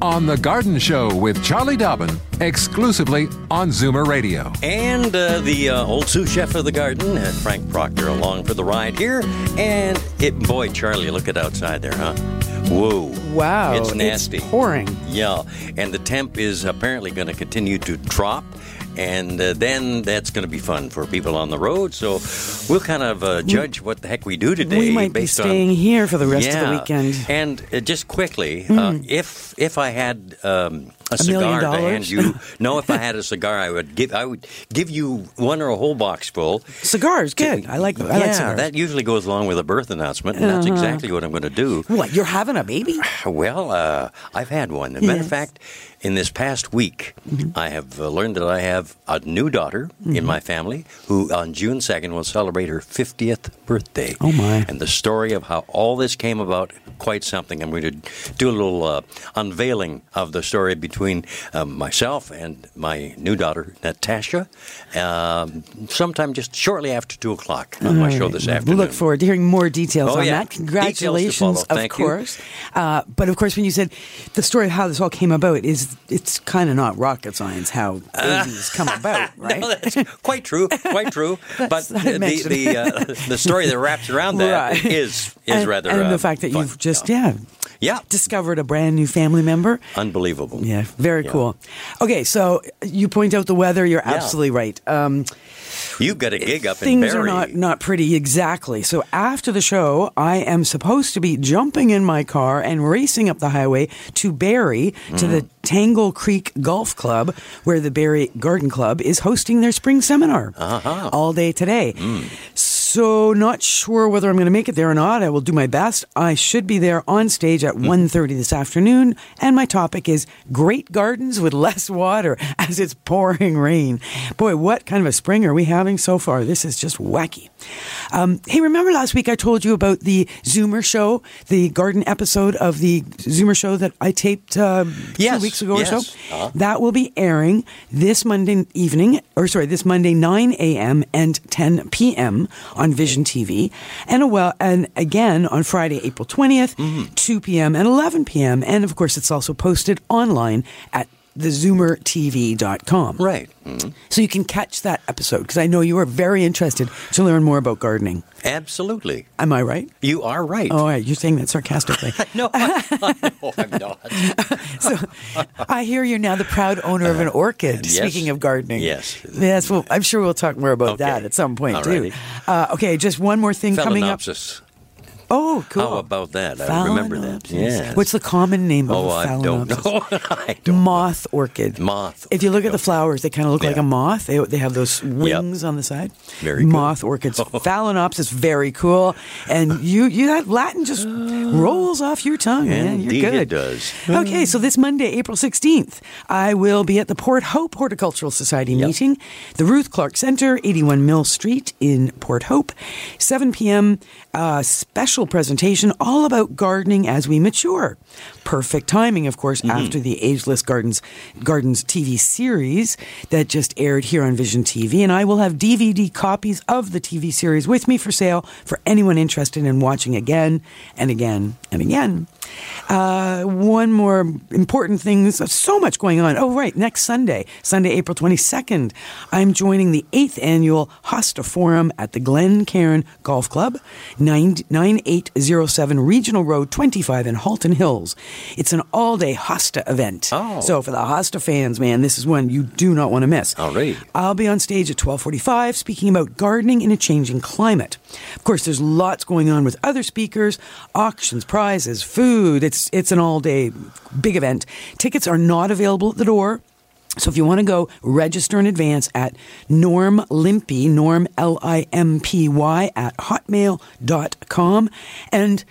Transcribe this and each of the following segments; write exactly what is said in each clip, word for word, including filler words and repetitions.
on The Garden Show with Charlie Dobbin, exclusively on Zoomer Radio. And uh, the uh, old sous chef of the garden, uh, Frank Proctor, along for the ride here. And it, boy, Charlie, look at outside there, huh? Whoa. Wow. It's nasty. It's pouring. Yeah. And the temp is apparently going to continue to drop. And uh, then that's going to be fun for people on the road. So we'll kind of uh, judge what the heck we do today. We might based be staying on, here for the rest yeah. of the weekend. And uh, just quickly, mm. uh, if if I had um, a, a cigar to hand you, no, if I had a cigar, I would give I would give you one or a whole box full. Cigars, to, good. I like them. I yeah, like cigars. That usually goes along with a birth announcement, and uh-huh. that's exactly what I'm going to do. What, you're having a baby? Well, uh, I've had one. As a yes. matter of fact, in this past week, mm-hmm. I have uh, learned that I have a new daughter mm-hmm. in my family who on June second will celebrate her fiftieth birthday. Oh, my. And the story of how all this came about, quite something. I'm going to do a little uh, unveiling of the story between um, myself and my new daughter, Natasha, um, sometime just shortly after two o'clock on all my right. show this afternoon. We'll look forward to hearing more details oh, on yeah. that. Congratulations, of Thank course. Uh, but, of course, when you said the story of how this all came about is it's kind of not rocket science how babies uh, come about, right? No, that's quite true, quite true. But the the, uh, the story that wraps around that right. is is and, rather and uh, the fact that fun. You've just yeah. yeah yeah discovered a brand new family member, unbelievable. Yeah, very yeah. cool. Okay, so you point out the weather. You're yeah. absolutely right. Um, you've got a gig up in Barrie. Things are not not pretty exactly. So after the show, I am supposed to be jumping in my car and racing up the highway to Barrie mm. to the Tangle Creek Golf Club, where the Barrie Garden Club is hosting their spring seminar uh-huh. all day today. Mm. So not sure whether I'm going to make it there or not. I will do my best. I should be there on stage at mm. one thirty this afternoon, and my topic is great gardens with less water as it's pouring rain. Boy, what kind of a spring are we having so far? This is just wacky. Um, hey, remember last week I told you about the Zoomer Show, the garden episode of the Zoomer Show that I taped uh, yes. two weeks ago yes. or so? Uh-huh. That will be airing this Monday evening, or sorry, this Monday nine a.m. and ten p.m. on Vision T V, and, a well, and again on Friday, April twentieth, mm-hmm. two p.m. and eleven p.m. And, of course, it's also posted online at the Zoomer T V dot com. Right. Mm-hmm. So you can catch that episode, because I know you are very interested to learn more about gardening. Absolutely. Am I right? You are right. Oh, right. You're saying that sarcastically. no, I, no, I'm not. So I hear you're now the proud owner of an orchid, yes. speaking of gardening. Yes. Yes. Well, I'm sure we'll talk more about okay. that at some point, All too. Right. Uh, okay, just one more thing coming up. Phalaenopsis. Oh, cool. How about that? I remember that. Yes. What's the common name of oh, a phalaenopsis? Oh, I don't know. I don't moth know. Orchid. Moth. If you look at the flowers, they kind of look yeah. like a moth. They, they have those wings yep. on the side. Very moth cool. Moth orchids. Oh. Phalaenopsis, very cool. And you, you that Latin just rolls off your tongue, man. You're Indeed good. It does. Okay, so this Monday, April sixteenth, I will be at the Port Hope Horticultural Society yep. meeting, the Ruth Clark Center, eighty-one Mill Street in Port Hope, seven p.m. Uh, special presentation all about gardening as we mature. Perfect timing, of course, mm-hmm. after the Ageless Gardens Gardens T V series that just aired here on Vision T V. And I will have D V D copies of the T V series with me for sale for anyone interested in watching again and again and again. Uh, one more important thing. So much going on. Oh, right. Next Sunday, Sunday, April twenty-second, I'm joining the eighth annual Hosta Forum at the Glen Cairn Golf Club, nine, nine eight oh seven Regional Road twenty-five in Halton Hills. It's an all-day Hosta event. Oh. So for the Hosta fans, man, this is one you do not want to miss. All right. I'll be on stage at twelve forty-five speaking about gardening in a changing climate. Of course, there's lots going on with other speakers, auctions, prizes, food. It's, it's an all-day big event. Tickets are not available at the door. So if you want to go, register in advance at Norm Limpy, Norm L I M P Y, at hotmail dot com. And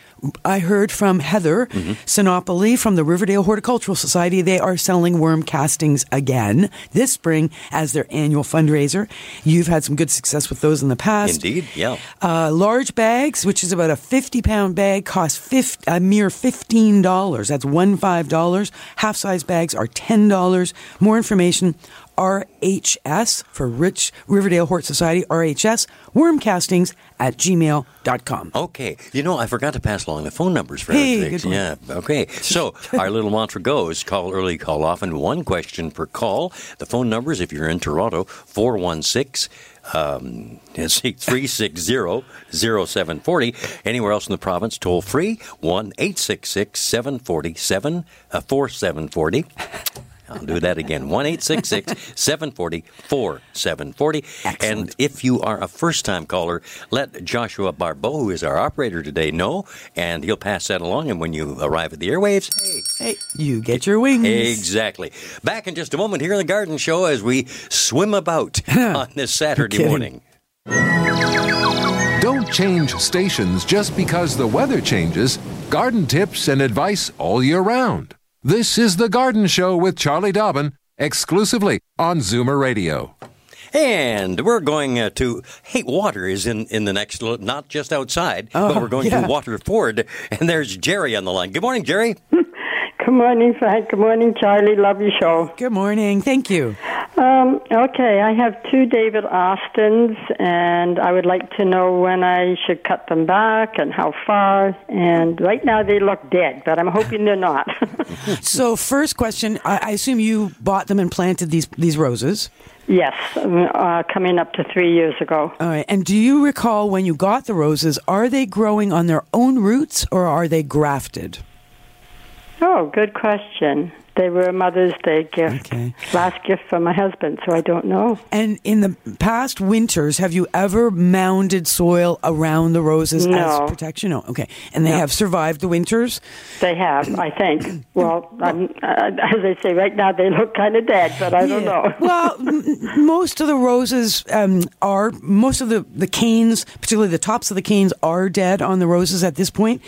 I heard from Heather mm-hmm. Sinopoli from the Riverdale Horticultural Society. They are selling worm castings again this spring as their annual fundraiser. You've had some good success with those in the past. Indeed, yeah. Uh, large bags, which is about a fifty-pound bag, cost fifty, a mere fifteen dollars. That's one five dollars. Half-size bags are ten dollars. More information, R H S, for Rich Riverdale Hort Society, R H S, wormcastings at gmail dot com. Okay. You know, I forgot to pass along the phone numbers for hey, everything. Yeah. Okay. So our little mantra goes, call early, call often, one question per call. The phone numbers, if you're in Toronto, four one six, three six zero, zero seven four zero. Anywhere else in the province, toll free, one eight six six, seven four seven, four seven four zero. I'll do that again. one eight six six, seven four zero, four seven four zero. Excellent. And if you are a first-time caller, let Joshua Barbeau, who is our operator today, know, and he'll pass that along. And when you arrive at the airwaves, hey, hey, you get your wings. Exactly. Back in just a moment here in the Garden Show as we swim about on this Saturday morning. Don't change stations just because the weather changes. Garden tips and advice all year round. This is The Garden Show with Charlie Dobbin, exclusively on Zoomer Radio. And we're going uh, to, hey, water is in, in the next, not just outside, oh, but we're going yeah. to Waterford. And there's Jerry on the line. Good morning, Jerry. Good morning, Frank. Good morning, Charlie. Love your show. Good morning. Thank you. Um, okay, I have two David Austins, and I would like to know when I should cut them back and how far. And right now they look dead, but I'm hoping they're not. So first question, I, I assume you bought them and planted these, these roses? Yes, uh, coming up to three years ago. All right, and do you recall when you got the roses, are they growing on their own roots or are they grafted? Oh, good question. They were a Mother's Day gift, okay. Last gift from my husband, so I don't know. And in the past winters, have you ever mounded soil around the roses no. as protection? No. Okay. And they no. have survived the winters? They have, I think. Well, I'm, uh, as I say, right now they look kind of dead, but I yeah. don't know. Well, m- most of the roses um, are, most of the, the canes, particularly the tops of the canes, are dead on the roses at this point.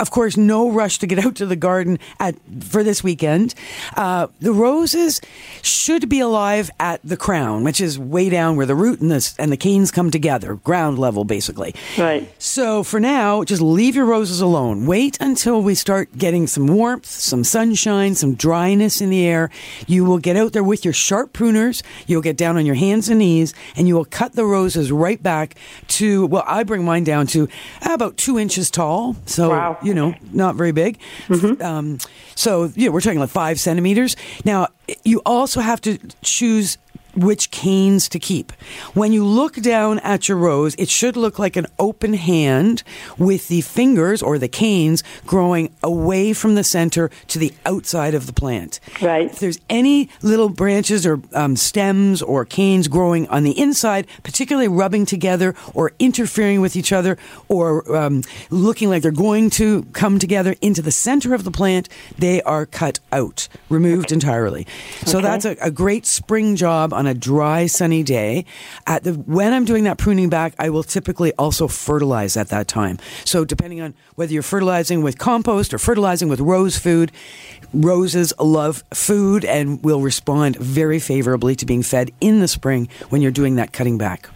Of course, no rush to get out to the garden at for this weekend. Uh, the roses should be alive at the crown, which is way down where the root and the, and the canes come together, ground level, basically. Right. So for now, just leave your roses alone. Wait until we start getting some warmth, some sunshine, some dryness in the air. You will get out there with your sharp pruners. You'll get down on your hands and knees, and you will cut the roses right back to, well, I bring mine down to about two inches tall. So, wow. you know, not very big. Mm-hmm. Um, so, yeah, you know, we're talking like five Five centimeters. Now, you also have to choose which canes to keep. When you look down at your rose, it should look like an open hand with the fingers or the canes growing away from the center to the outside of the plant. Right. If there's any little branches or um, stems or canes growing on the inside, particularly rubbing together or interfering with each other or um, looking like they're going to come together into the center of the plant, they are cut out, removed entirely. Okay. So that's a, a great spring job on a dry, sunny day. At the, when I'm doing that pruning back, I will typically also fertilize at that time. So depending on whether you're fertilizing with compost or fertilizing with rose food, roses love food and will respond very favorably to being fed in the spring when you're doing that cutting back.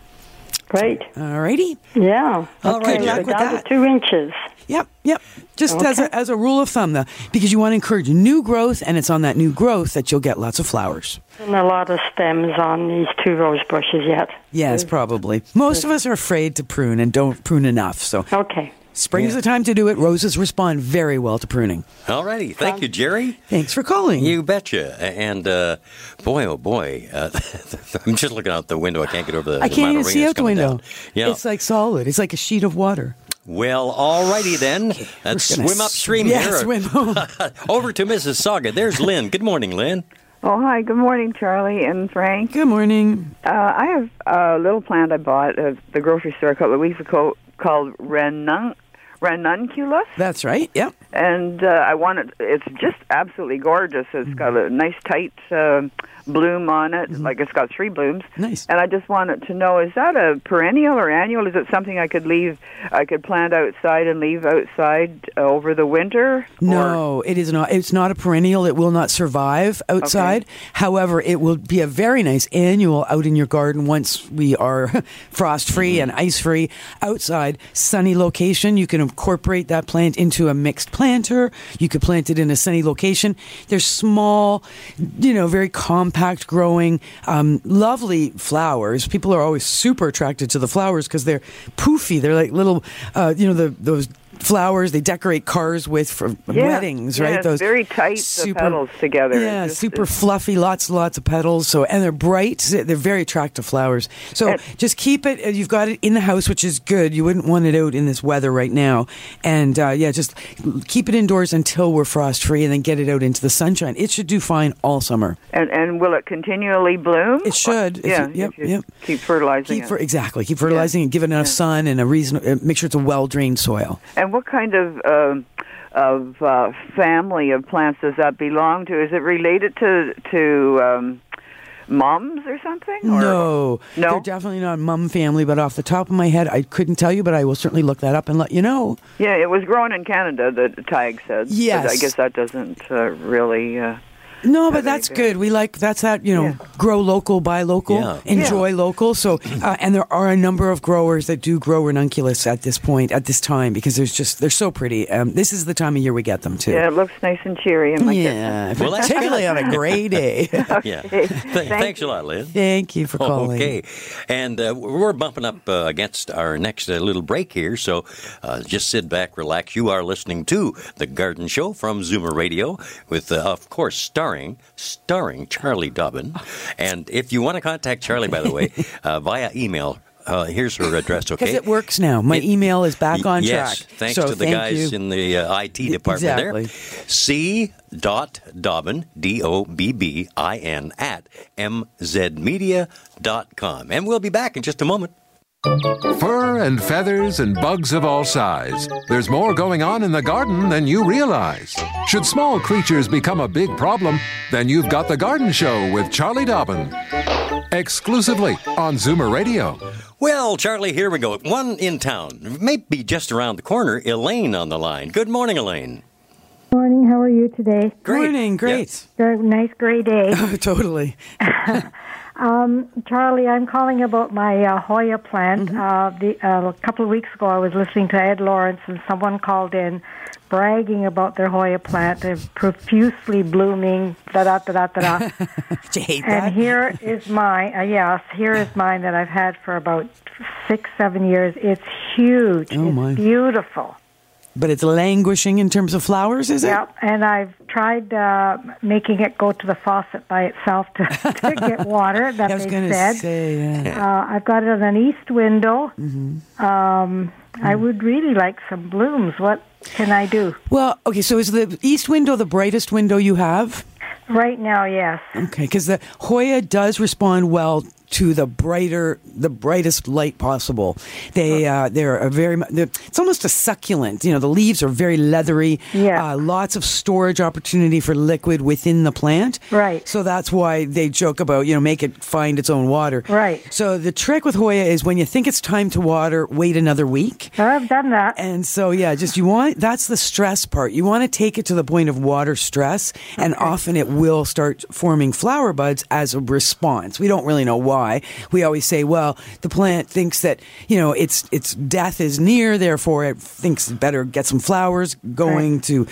Great. All righty. Yeah. All right. Okay. Down that. to two inches. Yep. Yep. Just okay. as a, as a rule of thumb, though, because you want to encourage new growth, and it's on that new growth that you'll get lots of flowers. And a lot of stems on these two rose bushes yet. Yes, probably. Most of us are afraid to prune and don't prune enough. So okay. Spring's yeah. the time to do it. Roses respond very well to pruning. All righty. Thank um, you, Jerry. Thanks for calling. You betcha. And uh, boy, oh boy, uh, I'm just looking out the window. I can't get over the. I the can't even see out the window. Yeah. It's like solid. It's like a sheet of water. Well, all righty then. Let's swim upstream yeah, here. Swim home. Over to Mississauga. There's Lynn. Good morning, Lynn. Oh, hi. Good morning, Charlie and Frank. Good morning. Uh, I have a little plant I bought at the grocery store a couple of weeks ago called Ranun- Ranunculaceae. That's right, yep. And uh, I want it, it's just absolutely gorgeous. It's mm-hmm. got a nice, tight uh, bloom on it, mm-hmm. like it's got three blooms. Nice. And I just wanted to know, is that a perennial or annual? Is it something I could leave, I could plant outside and leave outside uh, over the winter? No, or? It is not. It's not a perennial. It will not survive outside. Okay. However, it will be a very nice annual out in your garden once we are frost-free mm-hmm. and ice-free outside, sunny location. You can incorporate that plant into a mixed planter. You could plant it in a sunny location. They're small, you know, very compact growing, um, lovely flowers. People are always super attracted to the flowers because they're poofy. They're like little, uh, you know, the those flowers they decorate cars with for yeah. weddings, right? Yeah, those very tight super, the petals together. Yeah, just, super it's... fluffy, lots and lots of petals. So and they're bright. They're very attractive flowers. So and, just keep it. You've got it in the house, which is good. You wouldn't want it out in this weather right now. And uh, yeah, just keep it indoors until we're frost free, and then get it out into the sunshine. It should do fine all summer. And and will it continually bloom? It should. Or, yeah. It, yep, yep. Keep fertilizing. Keep fer- it. Exactly. Keep fertilizing yeah. and give it enough yeah. sun and a reason. Make sure it's a well drained soil. And what kind of uh, of uh, family of plants does that belong to? Is it related to to um, mums or something? Or? No, no, they're definitely not mum family. But off the top of my head, I couldn't tell you. But I will certainly look that up and let you know. Yeah, it was grown in Canada. The tag said. Yes, I guess that doesn't uh, really. Uh No, but that's good. We like, that's that, you know, yeah. grow local, buy local, yeah. enjoy yeah. local. So, uh, and there are a number of growers that do grow ranunculus at this point, at this time, because there's just, they're so pretty. Um, this is the time of year we get them, too. Yeah, it looks nice and cheery. And like yeah, well, particularly on a gray day. Okay. Yeah. Th- Thank thanks you. a lot, Lynn. Thank you for calling. Okay. And uh, we're bumping up uh, against our next uh, little break here, so uh, just sit back, relax. You are listening to The Garden Show from Zoomer Radio with, uh, of course, Star. Starring Charlie Dobbin. And if you want to contact Charlie, by the way, uh, via email, uh, here's her address, okay? Because it works now. My it, email is back on yes, track. Yes, thanks so to the thank guys you. in the uh, I T department exactly. there. C. Dobbin, D O B B I N, at M Z media dot com. And we'll be back in just a moment. Fur and feathers and bugs of all sizes. There's more going on in the garden than you realize. Should small creatures become a big problem, then you've got The Garden Show with Charlie Dobbin. Exclusively on Zoomer Radio. Well, Charlie, here we go. One in town. Maybe just around the corner. Elaine on the line. Good morning, Elaine. Good morning. How are you today? Great. Morning. Great. Yep. Nice gray day. Totally. Um, Charlie, I'm calling about my uh, Hoya plant. Mm-hmm. Uh, the, uh, a couple of weeks ago, I was listening to Ed Lawrence, and someone called in bragging about their Hoya plant. They're profusely blooming, da-da-da-da-da-da. Did you hate and that? And here is mine. Uh, yes, here is mine that I've had for about six, seven years. It's huge. Oh, it's my. beautiful. But it's languishing in terms of flowers, is it? Yep, and I've tried uh, making it go to the faucet by itself to, to get water. That I was going to say, yeah. Uh, I've got it on an east window. Mm-hmm. Um, mm. I would really like some blooms. What can I do? Well, okay, so is the east window the brightest window you have? Right now, yes. Okay, because the Hoya does respond well to the brighter, the brightest light possible. They, uh, they're a very, they're, it's almost a succulent. You know, the leaves are very leathery. Yeah. Uh, lots of storage opportunity for liquid within the plant. Right. So that's why they joke about, you know, make it find its own water. Right. So the trick with Hoya is when you think it's time to water, wait another week. I've done that. And so, yeah, just you want, that's the stress part. You want to take it to the point of water stress, and okay. often it will start forming flower buds as a response. We don't really know why. why we always say, well, the plant thinks that, you know, its its death is near, therefore it thinks it better get some flowers going right. to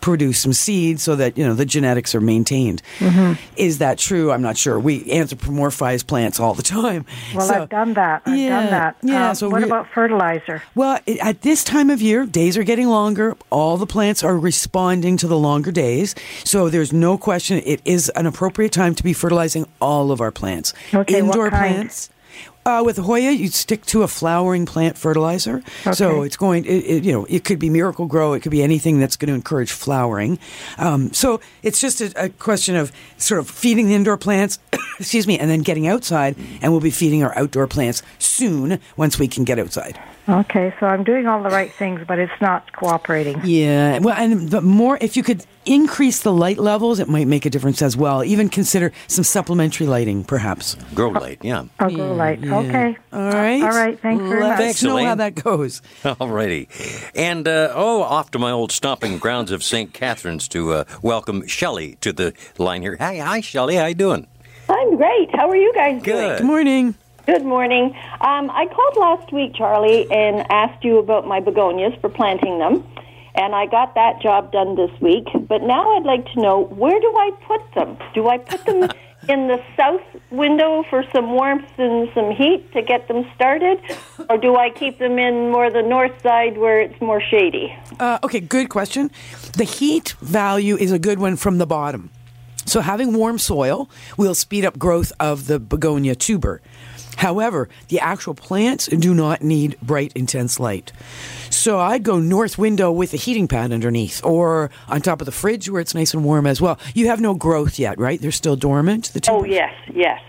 produce some seeds so that, you know, the genetics are maintained. Mm-hmm. Is that true? I'm not sure. We anthropomorphize plants all the time. Well, so, I've done that. I've yeah, done that. Yeah, um, so what about fertilizer? Well, at this time of year, days are getting longer. All the plants are responding to the longer days. So there's no question it is an appropriate time to be fertilizing all of our plants. Okay, indoor plants. Uh, with Hoya, you stick to a flowering plant fertilizer. Okay. So it's going, it, it, you know, it could be Miracle Grow. It could be anything that's going to encourage flowering. Um, so it's just a, a question of sort of feeding the indoor plants, excuse me, and then getting outside. And we'll be feeding our outdoor plants soon once we can get outside. Okay, so I'm doing all the right things, but it's not cooperating. Yeah, well, and the more, if you could increase the light levels, it might make a difference as well. Even consider some supplementary lighting, perhaps. Grow light, yeah. Oh, yeah, grow light, yeah. Okay. All right. All right, thanks very much. Thanks, Elaine. Know how that goes. All righty. And, uh, oh, off to my old stomping grounds of Saint Catherine's to uh, welcome Shelley to the line here. Hi, hi, Shelley, how you doing? I'm great. How are you guys Good. doing? Good morning. Good morning. Um, I called last week, Charlie, and asked you about my begonias for planting them, and I got that job done this week. But now I'd like to know, where do I put them? Do I put them in the south window for some warmth and some heat to get them started, or do I keep them in more the north side where it's more shady? Uh, okay, good question. The heat value is a good one from the bottom. So having warm soil will speed up growth of the begonia tuber. However, the actual plants do not need bright, intense light. So I'd go north window with a heating pad underneath or on top of the fridge where it's nice and warm as well. You have no growth yet, right? They're still dormant? The tubers? Oh, yes, yes.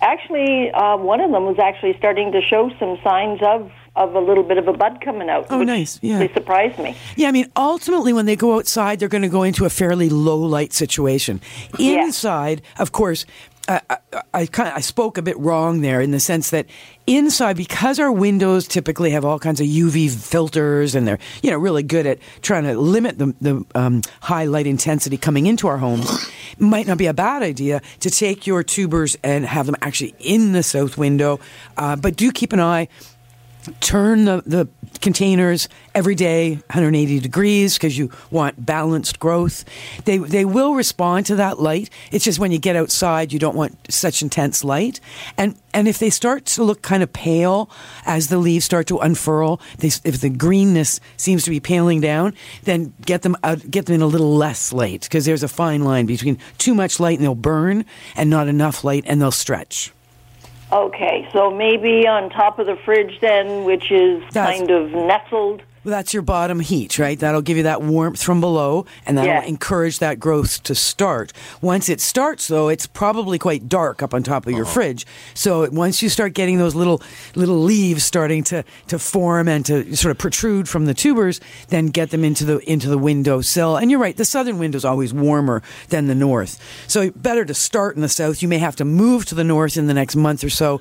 Actually, uh, one of them was actually starting to show some signs of of a little bit of a bud coming out. Oh, which nice. Yeah. They surprised me. Yeah, I mean, ultimately, when they go outside, they're going to go into a fairly low-light situation. Inside, yes. Of course... I, I, I, kind of, I spoke a bit wrong there in the sense that inside, because our windows typically have all kinds of U V filters and they're, you know, really good at trying to limit the, the um, high light intensity coming into our homes, it might not be a bad idea to take your tubers and have them actually in the south window. Uh, but do keep an eye. Turn the, the containers every day, one hundred eighty degrees, because you want balanced growth. They they will respond to that light. It's just when you get outside, you don't want such intense light. And and if they start to look kind of pale as the leaves start to unfurl, they, if the greenness seems to be paling down, then get them out, get them in a little less light, because there's a fine line between too much light and they'll burn, and not enough light and they'll stretch. Okay, so maybe on top of the fridge then, which is that's, kind of nestled. That's your bottom heat, right? That'll give you that warmth from below, and that'll yeah. encourage that growth to start. Once it starts, though, it's probably quite dark up on top of your uh-huh. fridge. So once you start getting those little little leaves starting to, to form and to sort of protrude from the tubers, then get them into the into the windowsill. And you're right, the southern window's always warmer than the north. So better to start in the south. You may have to move to the north in the next month or so.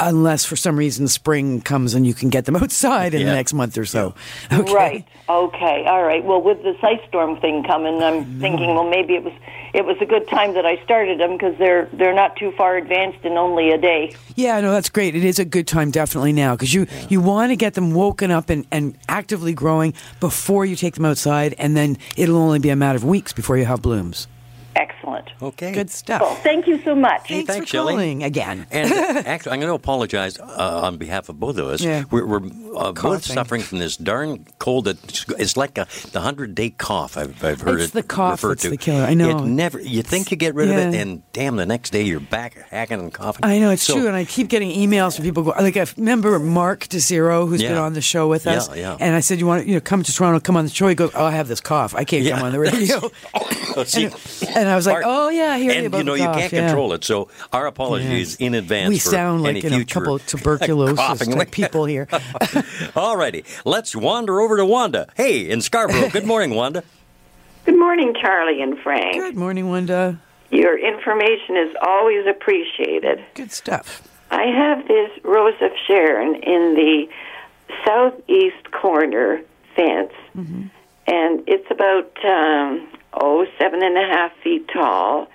Unless, for some reason, spring comes and you can get them outside in yeah. the next month or so. Okay. Right. Okay. All right. Well, with this ice storm thing coming, I'm thinking, well, maybe it was it was a good time that I started them because they're they're not too far advanced in only a day. Yeah, no, that's great. It is a good time definitely now because you, yeah. you want to get them woken up and, and actively growing before you take them outside, and then it'll only be a matter of weeks before you have blooms. Excellent. Okay. Good stuff. Well, thank you so much. Thanks, Thanks for Shelley. calling again. And actually, I'm going to apologize uh, on behalf of both of us. Yeah. We're, we're uh, both suffering from this darn cold. That it's like a, the hundred-day cough. I've, I've heard it's it the cough referred to. The killer. I know. It never. You think you get rid yeah. of it, and damn, the next day you're back hacking and coughing. I know it's so, true, and I keep getting emails from people. Go, like I remember Mark DeZiro, who's yeah. been on the show with us, yeah, yeah. and I said, "You want you know come to Toronto? Come on the show." He goes, "Oh, I have this cough. I can't yeah. come on the radio." oh, see. And, and I was like, Art. oh, yeah, here you go. And, you know, you can't yeah. control it. So our apologies yeah. in advance we for sound like any a couple of tuberculosis people here. All righty. Let's wander over to Wanda. Hey, in Scarborough. Good morning, Wanda. Good morning, Charlie and Frank. Good morning, Wanda. Your information is always appreciated. Good stuff. I have this Rose of Sharon in the southeast corner fence, mm-hmm. and it's about... Um, oh, seven and a half feet tall.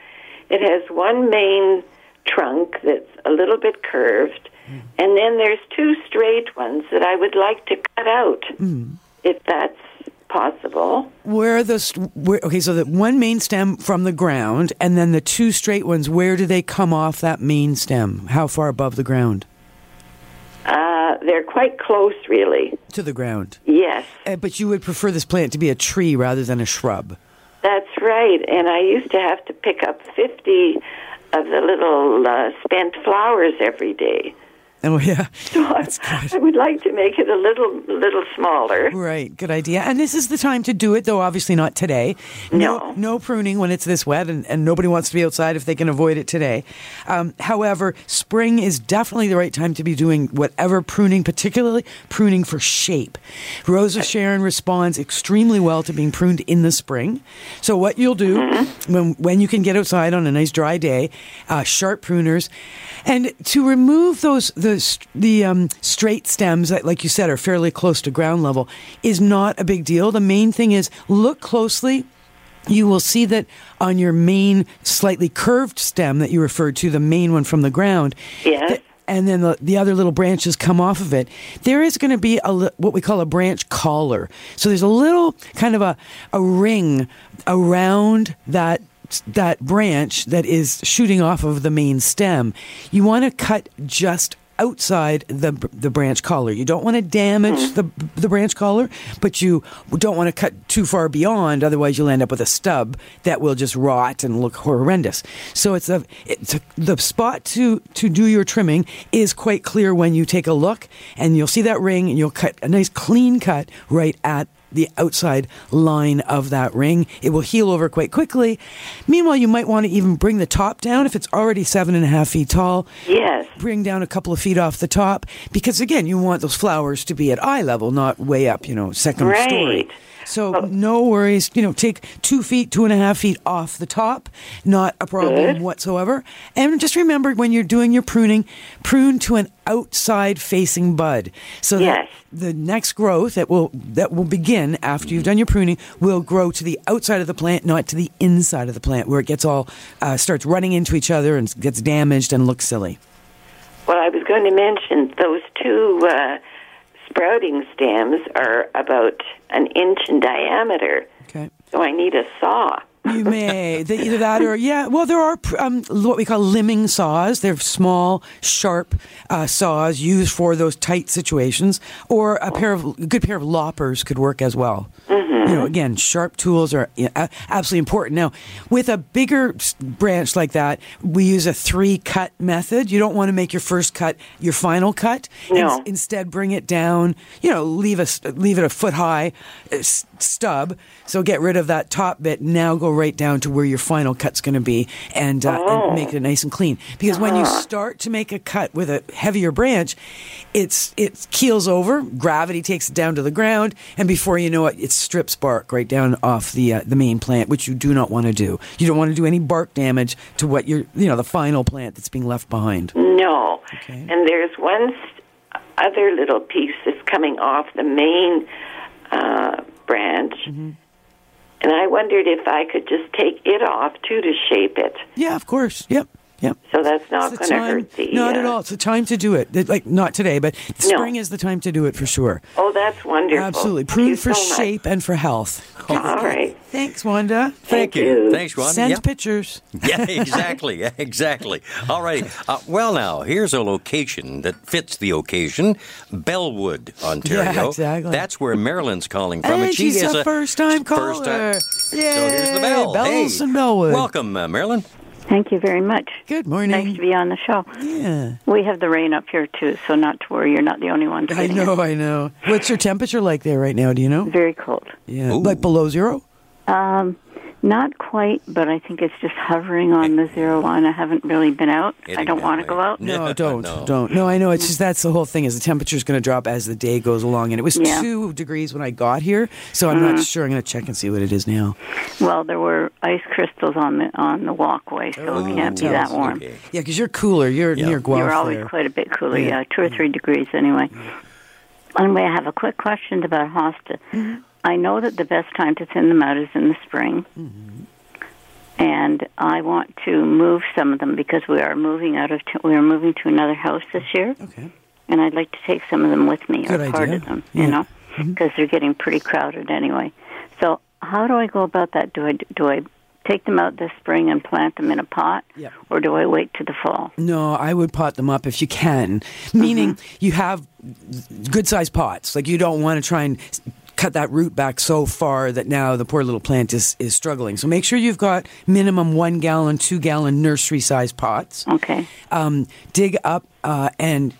It has one main trunk that's a little bit curved, mm. and then there's two straight ones that I would like to cut out, mm. if that's possible. Where the where, okay, so the one main stem from the ground, and then the two straight ones. Where do they come off that main stem? How far above the ground? Uh, they're quite close, really, to the ground. Yes, uh, but you would prefer this plant to be a tree rather than a shrub. That's right. And I used to have to pick up fifty of the little uh, spent flowers every day. Oh, yeah. So I, I would like to make it a little little smaller. Right, good idea. And this is the time to do it, though obviously not today. No. No, no pruning when it's this wet, and, and nobody wants to be outside if they can avoid it today. Um, however, spring is definitely the right time to be doing whatever pruning, particularly pruning for shape. Rose of Sharon responds extremely well to being pruned in the spring. So what you'll do, mm-hmm. when, when you can get outside on a nice dry day, uh, sharp pruners, and to remove those... The The, the um, straight stems that, like you said, are fairly close to ground level is not a big deal. The main thing is look closely. You will see that on your main slightly curved stem that you referred to, the main one from the ground, yes. th- and then the, the other little branches come off of it, there is going to be a what we call a branch collar. So there's a little kind of a, a ring around that that branch that is shooting off of the main stem. You want to cut just outside the the branch collar. You don't want to damage the the branch collar, but you don't want to cut too far beyond, otherwise you'll end up with a stub that will just rot and look horrendous. So it's a, it's a the spot to to do your trimming is quite clear when you take a look, and you'll see that ring, and you'll cut a nice clean cut right at the outside line of that ring. It will heal over quite quickly. Meanwhile, you might want to even bring the top down if it's already seven and a half feet tall. Yes. Bring down a couple of feet off the top because, again, you want those flowers to be at eye level, not way up, you know, second right. story. So well, no worries. You know, take two feet, two and a half feet off the top. Not a problem good. whatsoever. And just remember when you're doing your pruning, prune to an outside facing bud. So yes. that the next growth that will that will begin after you've done your pruning will grow to the outside of the plant, not to the inside of the plant where it gets all, uh, starts running into each other and gets damaged and looks silly. Well, I was going to mention those two... Uh sprouting stems are about an inch in diameter. Okay. So I need a saw. You may. The, either that or, yeah, well, there are um, what we call limbing saws. They're small, sharp uh, saws used for those tight situations. Or a pair of a good pair of loppers could work as well. Mm-hmm. You know, again, sharp tools are absolutely important. Now, with a bigger branch like that, we use a three-cut method. You don't want to make your first cut your final cut. No. Instead, bring it down, you know, leave, a, leave it a foot high s- stub. So get rid of that top bit. Now go right down to where your final cut's going to be and, uh, oh. and make it nice and clean. Because uh-huh. when you start to make a cut with a heavier branch, it's it keels over, gravity takes it down to the ground, and before you know it, it strips bark right down off the uh, the main plant, which you do not want to do. You don't want to do any bark damage to what you're, you know, the final plant that's being left behind. No. Okay. And there's one other little piece that's coming off the main uh, branch. Mm-hmm. And I wondered if I could just take it off, too, to shape it. Yeah, of course. Yep, yep. So that's not going to hurt the... Not uh, at all. It's the time to do it. Like, not today, but no. Spring is the time to do it for sure. Oh, that's wonderful. Absolutely. Prune for so shape much. And for health. All that's right. Good. Thanks, Wanda. Thank, Thank you. you. Thanks, Wanda. Send yep. pictures. Yeah, exactly. exactly. All right. Uh, well, now, here's a location that fits the occasion. Bellwood, Ontario. Yeah, exactly. That's where Marilyn's calling from. And, and she she's is a first-time caller. First time. Yay. So here's the bell. Bells hey. and Bellwood. Welcome, uh, Marilyn. Thank you very much. Good morning. Nice to be on the show. Yeah. We have the rain up here, too, so not to worry. You're not the only one. I know, here. I know. What's your temperature like there right now? Do you know? Very cold. Yeah. Ooh. Like below zero? Um, not quite, but I think it's just hovering on the zero line. I haven't really been out. Getting I don't want to go out. No, don't, no. don't. No, I know. It's just that's the whole thing is the temperature's going to drop as the day goes along. And it was yeah. two degrees when I got here, so I'm mm-hmm. not sure. I'm going to check and see what it is now. Well, there were ice crystals on the on the walkway, so oh, it can't be that warm. Okay. Yeah, because you're cooler. You're yep. near Guelph. You're always there. Quite a bit cooler, yeah. yeah, two or three degrees anyway. Anyway, I have a quick question about hosta. Mm-hmm. I know that the best time to thin them out is in the spring, mm-hmm. and I want to move some of them because we are moving out of t- we are moving to another house this year. Okay. And I'd like to take some of them with me, Good or idea. part of them, yeah. you know, because mm-hmm. they're getting pretty crowded anyway. So how do I go about that? Do I do I take them out this spring and plant them in a pot, yep. or do I wait to the fall? No, I would pot them up if you can, meaning mm-hmm. you have good-sized pots. Like, you don't want to try and cut that root back so far that now the poor little plant is, is struggling. So make sure you've got minimum one-gallon, two-gallon nursery-sized pots. Okay. Um, dig up uh, and...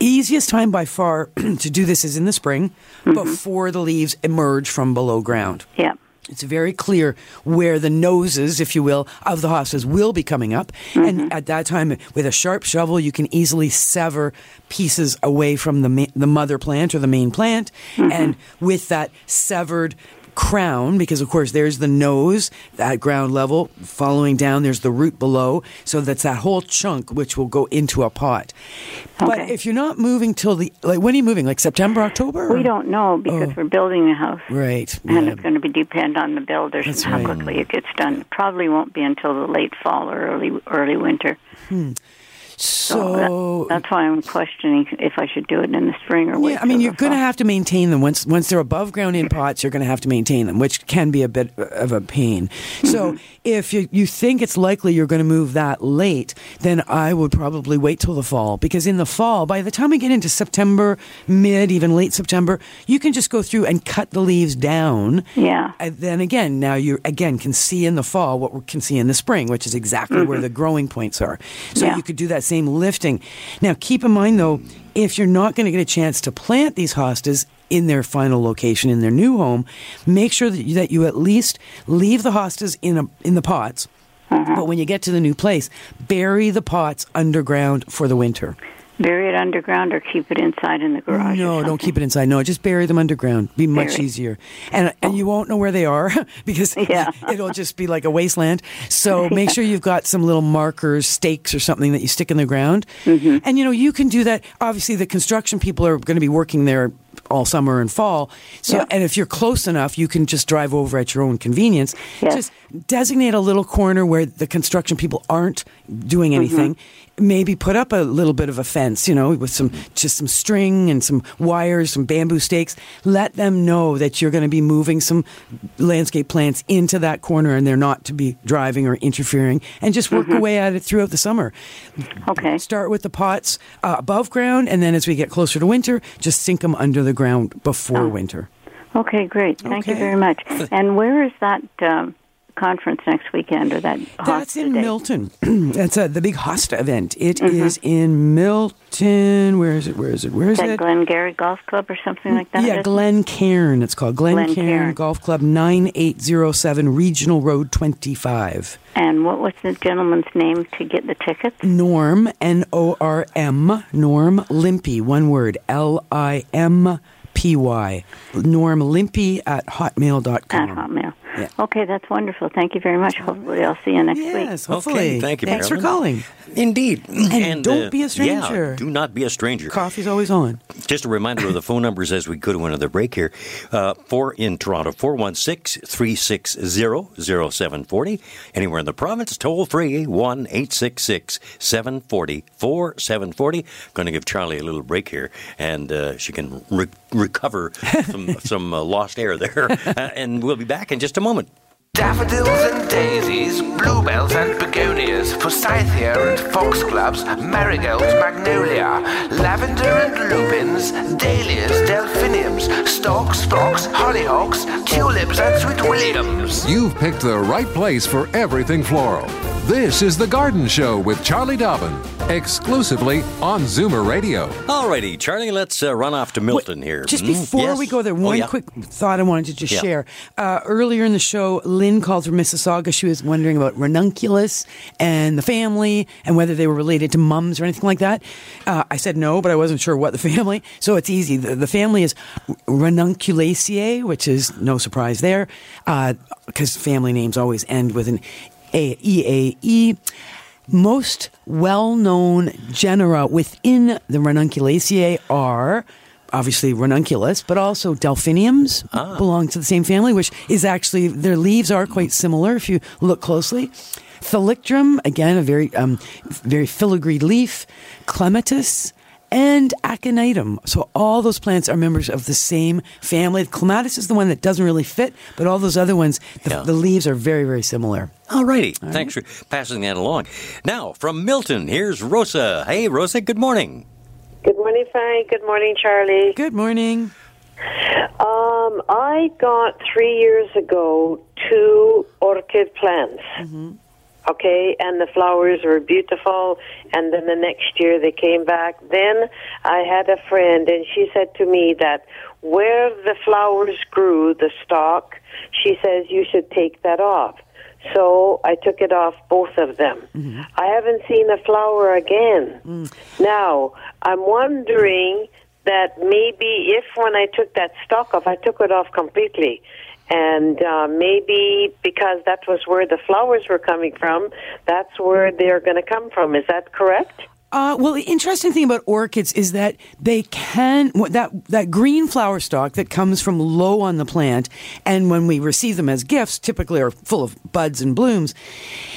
Easiest time by far to do this is in the spring, mm-hmm. before the leaves emerge from below ground. Yeah. It's very clear where the noses, if you will, of the hostas will be coming up. Mm-hmm. And at that time, with a sharp shovel, you can easily sever pieces away from the ma- the mother plant or the main plant. Mm-hmm. And with that severed crown, because of course there's the nose at ground level, following down there's the root below, so that's that whole chunk which will go into a pot. Okay. But if you're not moving till the, like, when are you moving, like September, October? Or? We don't know because oh. we're building the house. Right. And yeah. it's going to be depend on the builders that's and how right. quickly it gets done. Probably won't be until the late fall or early early winter. Hmm. So, so that, that's why I'm questioning if I should do it in the spring or wait. Yeah, I mean, you're going to have to maintain them. Once once they're above ground in pots, you're going to have to maintain them, which can be a bit of a pain. Mm-hmm. So if you, you think it's likely you're going to move that late, then I would probably wait till the fall. Because in the fall, by the time we get into September, mid, even late September, you can just go through and cut the leaves down. Yeah. And then again, now you again can see in the fall what we can see in the spring, which is exactly mm-hmm. where the growing points are. So yeah. you could do that same lifting. Now, keep in mind, though, if you're not going to get a chance to plant these hostas in their final location, in their new home, make sure that you, that you at least leave the hostas in a, in the pots. Uh-huh. But when you get to the new place, bury the pots underground for the winter. Bury it underground or keep it inside in the garage? No, don't keep it inside. No, just bury them underground. Be much bury. easier. And and you won't know where they are because yeah. it'll just be like a wasteland. So make yeah. sure you've got some little markers, stakes or something that you stick in the ground. Mm-hmm. And, you know, you can do that. Obviously, the construction people are going to be working there all summer and fall. So, yeah. and if you're close enough, you can just drive over at your own convenience. Yes. Just designate a little corner where the construction people aren't doing anything. Mm-hmm. Maybe put up a little bit of a fence, you know, with some, just some string and some wires, some bamboo stakes. Let them know that you're going to be moving some landscape plants into that corner and they're not to be driving or interfering, and just work mm-hmm. away at it throughout the summer. Okay. Start with the pots uh, above ground, and then as we get closer to winter, just sink them under the ground before oh. winter. Okay, great. Thank okay. you very much. And where is that um, conference next weekend, or that hosta That's in day? Milton. That's a, the big hosta event. It mm-hmm. is in Milton. Where is it? Where is it? Where is, is that it? Glen Cairn Golf Club or something like that? Yeah, Glen Cairn. It's called Glen, Glen Cairn, Cairn Golf Club, nine eight zero seven Regional Road twenty-five. And what was the gentleman's name to get the tickets? Norm, N O R M, Norm Limpy, one word, L I M P Y, Norm Limpy at hotmail dot com. At Hotmail. Yeah. Okay, that's wonderful. Thank you very much. Hopefully I'll see you next yes, week. Yes, hopefully. Okay, thank you, Marilyn. Thanks for calling. Indeed. And, and don't uh, be a stranger. Yeah, do not be a stranger. Coffee's always on. Just a reminder of the phone numbers as we go to another break here. Uh, four in Toronto, four one six, three six zero, zero seven four zero. Anywhere in the province, toll free, one eight six six, seven four zero, four seven four zero. Going to give Charlie a little break here, and uh, she can re- recover some, some uh, lost air there. Uh, and we'll be back in just a moment. Daffodils and daisies, bluebells and begonias, forsythia and foxgloves, marigolds, magnolia, lavender and lupins, dahlias, delphiniums, stalks, phlox, hollyhocks, tulips and sweet williams. You've picked the right place for everything floral. This is The Garden Show with Charlie Dobbin, exclusively on Zoomer Radio. Alrighty, Charlie, let's uh, run off to Milton Wait, here. Just mm? before yes. we go there, one oh, yeah. quick thought I wanted to just yeah. share. Uh, earlier in the show, Lynn called from Mississauga. She was wondering about ranunculus and the family and whether they were related to mums or anything like that. Uh, I said no, but I wasn't sure what the family. So it's easy. The, the family is Ranunculaceae, which is no surprise there, because uh, family names always end with an A, E, A, E. Most well-known genera within the Ranunculaceae are obviously ranunculus, but also delphiniums ah. belong to the same family, which is actually, their leaves are quite similar if you look closely. Thalictrum, again, a very um, very filigree leaf. Clematis. And aconitum. So all those plants are members of the same family. Clematis is the one that doesn't really fit, but all those other ones, the, yeah. the leaves are very, very similar. All righty. All right. Thanks for passing that along. Now, from Milton, here's Rosa. Hey, Rosa, good morning. Good morning, Frank. Good morning, Charlie. Good morning. Um, I got three years ago two orchid plants. Mm-hmm. Okay, and the flowers were beautiful, and then the next year they came back. Then I had a friend, and she said to me that where the flowers grew, the stalk, she says you should take that off. So I took it off, both of them. Mm-hmm. I haven't seen a flower again. Mm. Now, I'm wondering that maybe if when I took that stalk off, I took it off completely. And uh, maybe because that was where the flowers were coming from, that's where they're going to come from. Is that correct? Uh, well, the interesting thing about orchids is that they can, that that green flower stalk that comes from low on the plant, and when we receive them as gifts, typically are full of buds and blooms.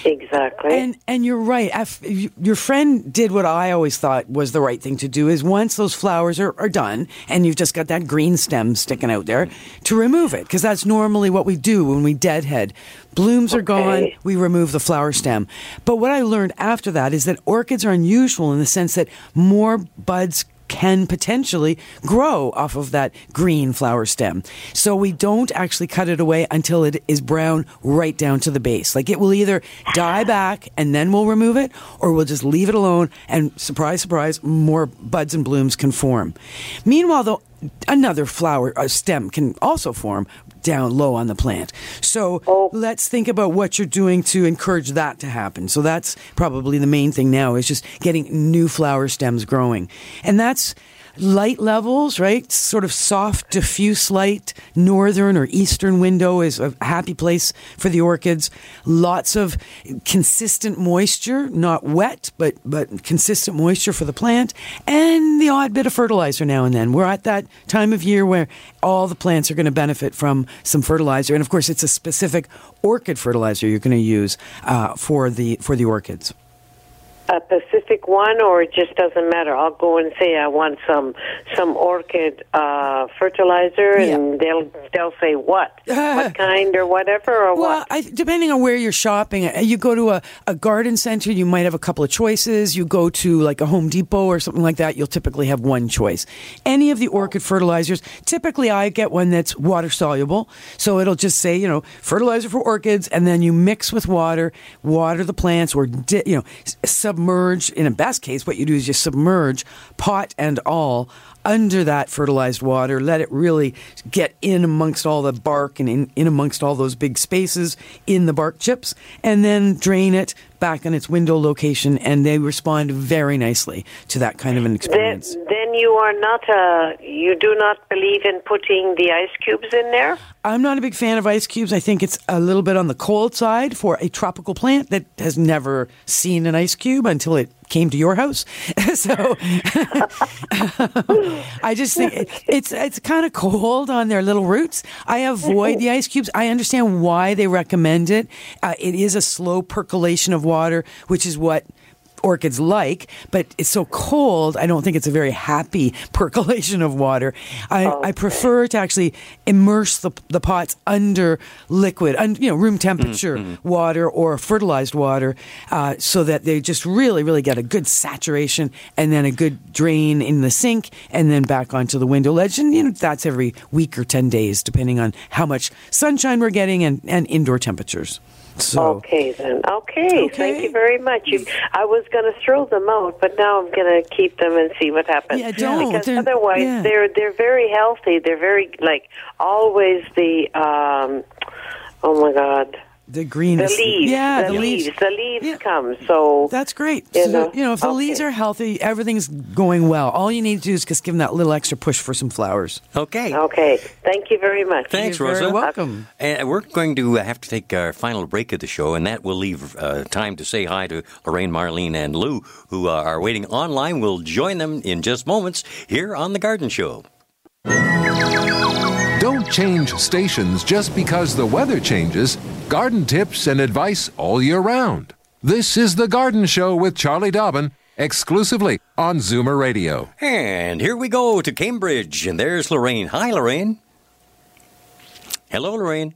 Exactly. And and you're right. Your friend did what I always thought was the right thing to do, is once those flowers are, are done, and you've just got that green stem sticking out there, to remove it, because that's normally what we do when we deadhead. Blooms are okay. gone, we remove the flower stem. But what I learned after that is that orchids are unusual in the sense that more buds can potentially grow off of that green flower stem. So we don't actually cut it away until it is brown right down to the base. Like, it will either die back and then we'll remove it, or we'll just leave it alone and, surprise, surprise, more buds and blooms can form. Meanwhile, though, another flower uh, stem can also form down low on the plant. So oh. let's think about what you're doing to encourage that to happen. So that's probably the main thing now, is just getting new flower stems growing. And that's light levels, right? Sort of soft, diffuse light. Northern or eastern window is a happy place for the orchids. Lots of consistent moisture, not wet, but, but consistent moisture for the plant. And the odd bit of fertilizer now and then. We're at that time of year where all the plants are going to benefit from some fertilizer. And of course, it's a specific orchid fertilizer you're going to use uh, for the for the orchids. A Pacific one, or it just doesn't matter? I'll go and say I want some some orchid uh, fertilizer, yeah. and they'll they'll say what? Uh, what kind or whatever, or well, what? Well, depending on where you're shopping, you go to a, a garden center, you might have a couple of choices. You go to like a Home Depot or something like that, you'll typically have one choice. Any of the orchid fertilizers, typically I get one that's water-soluble, so it'll just say, you know, fertilizer for orchids, and then you mix with water, water the plants, or, di- you know, sub submerge, in a best case, what you do is you submerge pot and all under that fertilized water, let it really get in amongst all the bark and in, in amongst all those big spaces in the bark chips, and then drain it back on its window location, and they respond very nicely to that kind of an experience. Then, then you are not a, you do not believe in putting the ice cubes in there? I'm not a big fan of ice cubes. I think it's a little bit on the cold side for a tropical plant that has never seen an ice cube until it came to your house. So I just think it, it's it's kind of cold on their little roots. I avoid the ice cubes. I understand why they recommend it. Uh, it is a slow percolation of water, which is what orchids like, but it's so cold, I don't think it's a very happy percolation of water. I, okay. I prefer to actually immerse the the pots under liquid, un, you know, room temperature mm-hmm. water or fertilized water, uh, so that they just really, really get a good saturation and then a good drain in the sink and then back onto the window ledge. And, you know, that's every week or ten days, depending on how much sunshine we're getting and, and indoor temperatures. So. Okay, then. Okay. okay, thank you very much. You, I was going to throw them out, but now I'm going to keep them and see what happens. Yeah, don't. Because they're, otherwise, yeah. they're they're very healthy. They're very, like, always the, um, oh, my God. The green, the leaves, yeah, the, the leaves, leaves. the leaves yeah. come. So that's great. You, so, know? you know, if the okay. leaves are healthy, everything's going well. All you need to do is just give them that little extra push for some flowers. Okay. Okay. Thank you very much. Thanks, You're Rosa. Very welcome. And we're going to have to take our final break of the show, and that will leave uh, time to say hi to Lorraine, Marlene, and Lou, who uh, are waiting online. We'll join them in just moments here on The Garden Show. Don't change stations just because the weather changes. Garden tips and advice all year round. This is The Garden Show with Charlie Dobbin, exclusively on Zoomer Radio. And here we go to Cambridge, and there's Lorraine. Hi, Lorraine. Hello, Lorraine.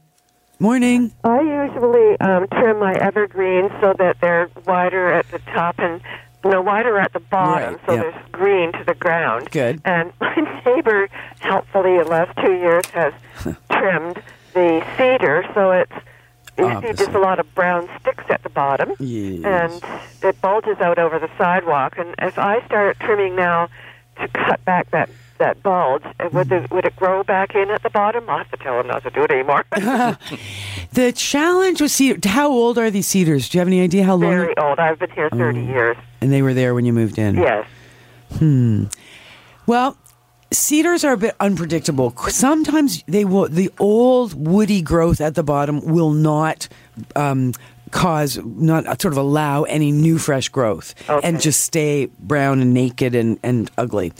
Morning. I usually um, trim my evergreens so that they're wider at the top and no wider at the bottom, right, so yeah. There's green to the ground. Good. And my neighbor, helpfully, in the last two years has trimmed the cedar, so it's you Obviously. see just a lot of brown sticks at the bottom, yes. and it bulges out over the sidewalk. And if I start trimming now to cut back that that bulge, would, the, would it grow back in at the bottom? I'll have to tell him not to do it anymore. uh, the challenge with cedar, how old are these cedars? Do you have any idea how long? Very old. I've been here thirty oh. years. And they were there when you moved in? Yes. Hmm. Well, cedars are a bit unpredictable. Sometimes they will, the old woody growth at the bottom will not um, cause, not sort of allow any new fresh growth, okay. and just stay brown and naked and, and ugly.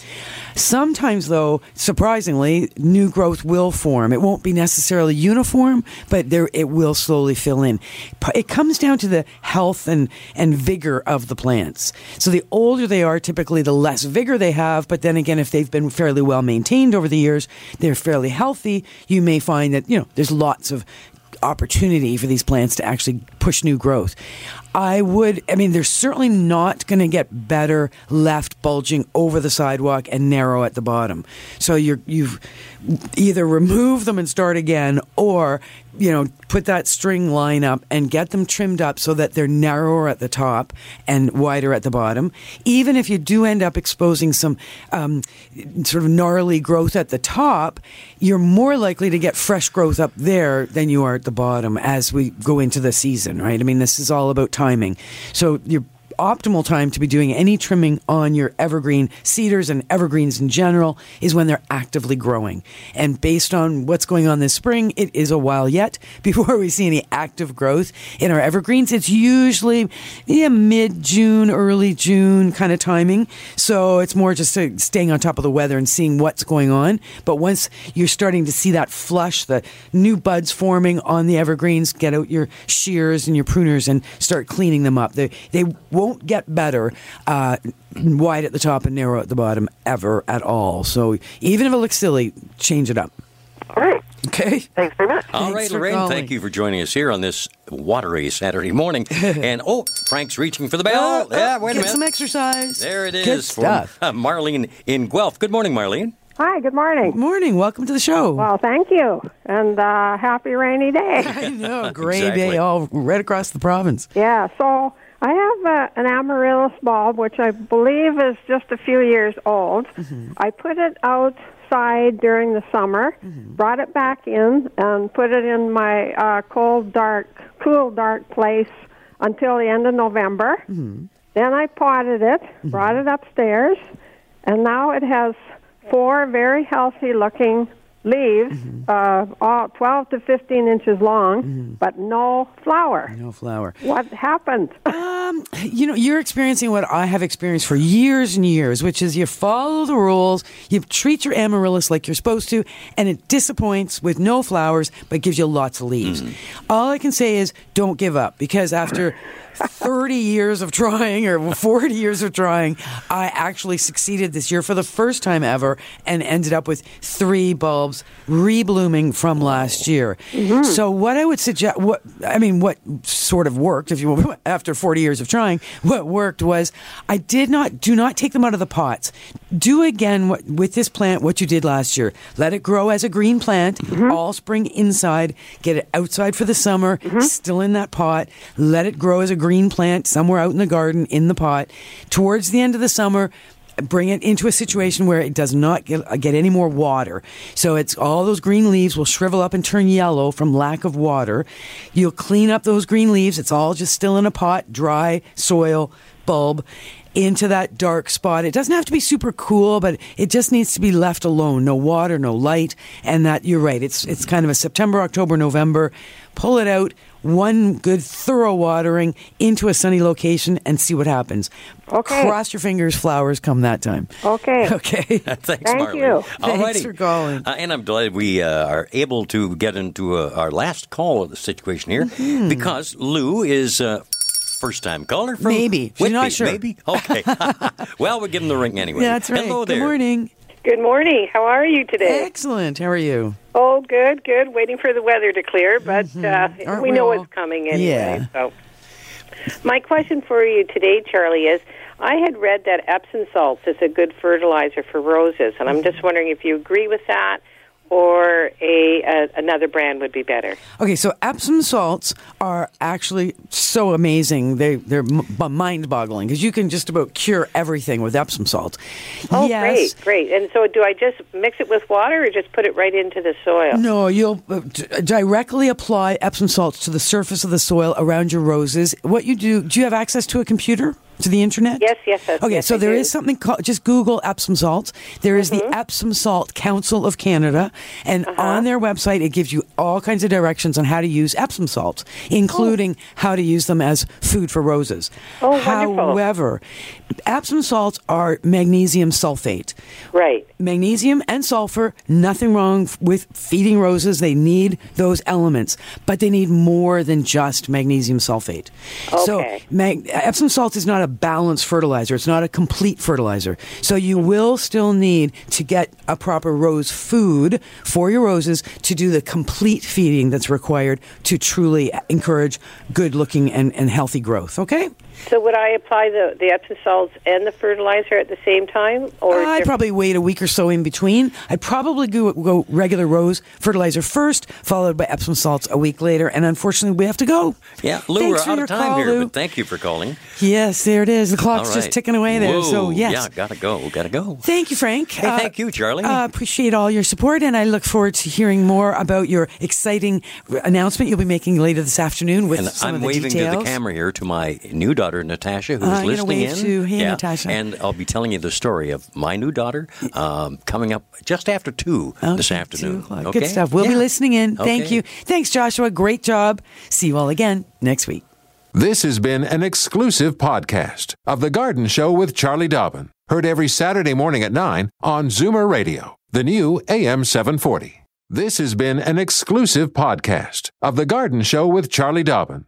Sometimes, though, surprisingly, new growth will form. It won't be necessarily uniform, but there it will slowly fill in. It comes down to the health and, and vigor of the plants. So the older they are, typically the less vigor they have, but then again, if they've been fairly well maintained over the years, they're fairly healthy, you may find that, you know, there's lots of opportunity for these plants to actually push new growth. I would, I mean, they're certainly not going to get better left bulging over the sidewalk and narrow at the bottom. So you're, you've either remove them and start again, or, you know, put that string line up and get them trimmed up so that they're narrower at the top and wider at the bottom. Even if you do end up exposing some um, sort of gnarly growth at the top, you're more likely to get fresh growth up there than you are at the bottom as we go into the season, right? I mean, this is all about timing. So your optimal time to be doing any trimming on your evergreen cedars and evergreens in general is when they're actively growing. And based on what's going on this spring, it is a while yet before we see any active growth in our evergreens. It's usually yeah, mid-June, early June kind of timing. So it's more just uh, staying on top of the weather and seeing what's going on. But once you're starting to see that flush, the new buds forming on the evergreens, get out your shears and your pruners and start cleaning them up. They, they won't get better uh, wide at the top and narrow at the bottom ever at all. So even if it looks silly, change it up. All right. Okay. Thanks very much. All Thanks right, Lorraine, calling. Thank you for joining us here on this watery Saturday morning. And, oh, Frank's reaching for the bell. Oh, yeah, wait a minute. Get some exercise. There it Good is stuff. From uh, Marlene in Guelph. Good morning, Marlene. Hi, good morning. Good morning. Welcome to the show. Well, thank you. And uh, happy rainy day. I know. Gray exactly. day all right across the province. Yeah, so I have a, an amaryllis bulb, which I believe is just a few years old. Mm-hmm. I put it outside during the summer, mm-hmm. brought it back in, and put it in my uh, cold, dark, cool, dark place until the end of November. Mm-hmm. Then I potted it, mm-hmm. brought it upstairs, and now it has four very healthy-looking leaves, mm-hmm. uh, all twelve to fifteen inches long, mm-hmm. but no flower. No flower. What happened? Um, you know, you're experiencing what I have experienced for years and years, which is you follow the rules, you treat your amaryllis like you're supposed to, and it disappoints with no flowers, but gives you lots of leaves. Mm-hmm. All I can say is don't give up, because after thirty years of trying or forty years of trying, I actually succeeded this year for the first time ever and ended up with three bulbs reblooming from last year. Mm-hmm. So what I would suggest, what I mean, what sort of worked, if you will, after forty years of trying, what worked was I did not, do not take them out of the pots. Do again what, with this plant what you did last year. Let it grow as a green plant, mm-hmm. all spring inside, get it outside for the summer, mm-hmm. still in that pot, let it grow as a green green plant somewhere out in the garden in the pot. Towards the end of the summer, bring it into a situation where it does not get, get any more water. So it's all those green leaves will shrivel up and turn yellow from lack of water. You'll clean up those green leaves. It's all just still in a pot, dry soil bulb, into that dark spot. It doesn't have to be super cool, but it just needs to be left alone. No water, no light. And that, you're right, it's it's kind of a September, October, November. Pull it out, one good thorough watering into a sunny location and see what happens. Okay. Cross your fingers, flowers come that time. Okay. Okay. Thanks, Thank Marley. you. Alrighty. Thanks for calling. Uh, and I'm delighted we uh, are able to get into uh, our last call of the situation here mm-hmm. because Lou is... Uh, First-time caller from Maybe. She's not sure. Maybe? Okay. Well, we'll give him the ring anyway. Yeah, that's right. Hello there. Good morning. Good morning. How are you today? Excellent. How are you? Oh, good, good. Waiting for the weather to clear, but mm-hmm. uh, we, we know all... it's coming anyway. Yeah. So. My question for you today, Charlie, is I had read that Epsom salts is a good fertilizer for roses, and I'm just wondering if you agree with that. Or a, a another brand would be better. Okay, so Epsom salts are actually so amazing. They, they're m- mind-boggling because you can just about cure everything with Epsom salt. Oh, yes. great, great. And so do I just mix it with water or just put it right into the soil? No, you'll uh, d- directly apply Epsom salts to the surface of the soil around your roses. What you do, do you have access to a computer? To the internet? Yes, yes, yes. Okay, yes, so there is something called, just Google Epsom salts. There is mm-hmm. the Epsom Salt Council of Canada, and uh-huh. on their website it gives you all kinds of directions on how to use Epsom salts, including oh. how to use them as food for roses. Oh, wonderful. However, Epsom salts are magnesium sulfate. Right. Magnesium and sulfur, nothing wrong with feeding roses. They need those elements, but they need more than just magnesium sulfate. Okay. So mag- Epsom salt is not a balanced fertilizer. It's not a complete fertilizer. So you will still need to get a proper rose food for your roses to do the complete feeding that's required to truly encourage good looking and, and healthy growth. Okay? So would I apply the, the Epsom salts and the fertilizer at the same time? Or I'd different? probably wait a week or so in between. I'd probably go, go regular rose fertilizer first, followed by Epsom salts a week later. And unfortunately, we have to go. Yeah, Lou, Thanks we're out of time call, here, Lou. But thank you for calling. Yes, there it is. The clock's right. just ticking away there. Whoa. So, yes. Yeah, gotta go, gotta go. Thank you, Frank. Hey, uh, thank you, Charlie. I uh, appreciate all your support, and I look forward to hearing more about your exciting announcement you'll be making later this afternoon with and some I'm of the details. I'm waving to the camera here to my new daughter. Daughter, Natasha, who's uh, listening in. To, hey, yeah. Natasha. And I'll be telling you the story of my new daughter um, coming up just after two okay, this afternoon. Two okay? Good stuff. We'll yeah. be listening in. Okay. Thank you. Thanks, Joshua. Great job. See you all again next week. This has been an exclusive podcast of The Garden Show with Charlie Dobbin. Heard every Saturday morning at nine on Zoomer Radio, the new A M seven forty. This has been an exclusive podcast of The Garden Show with Charlie Dobbin.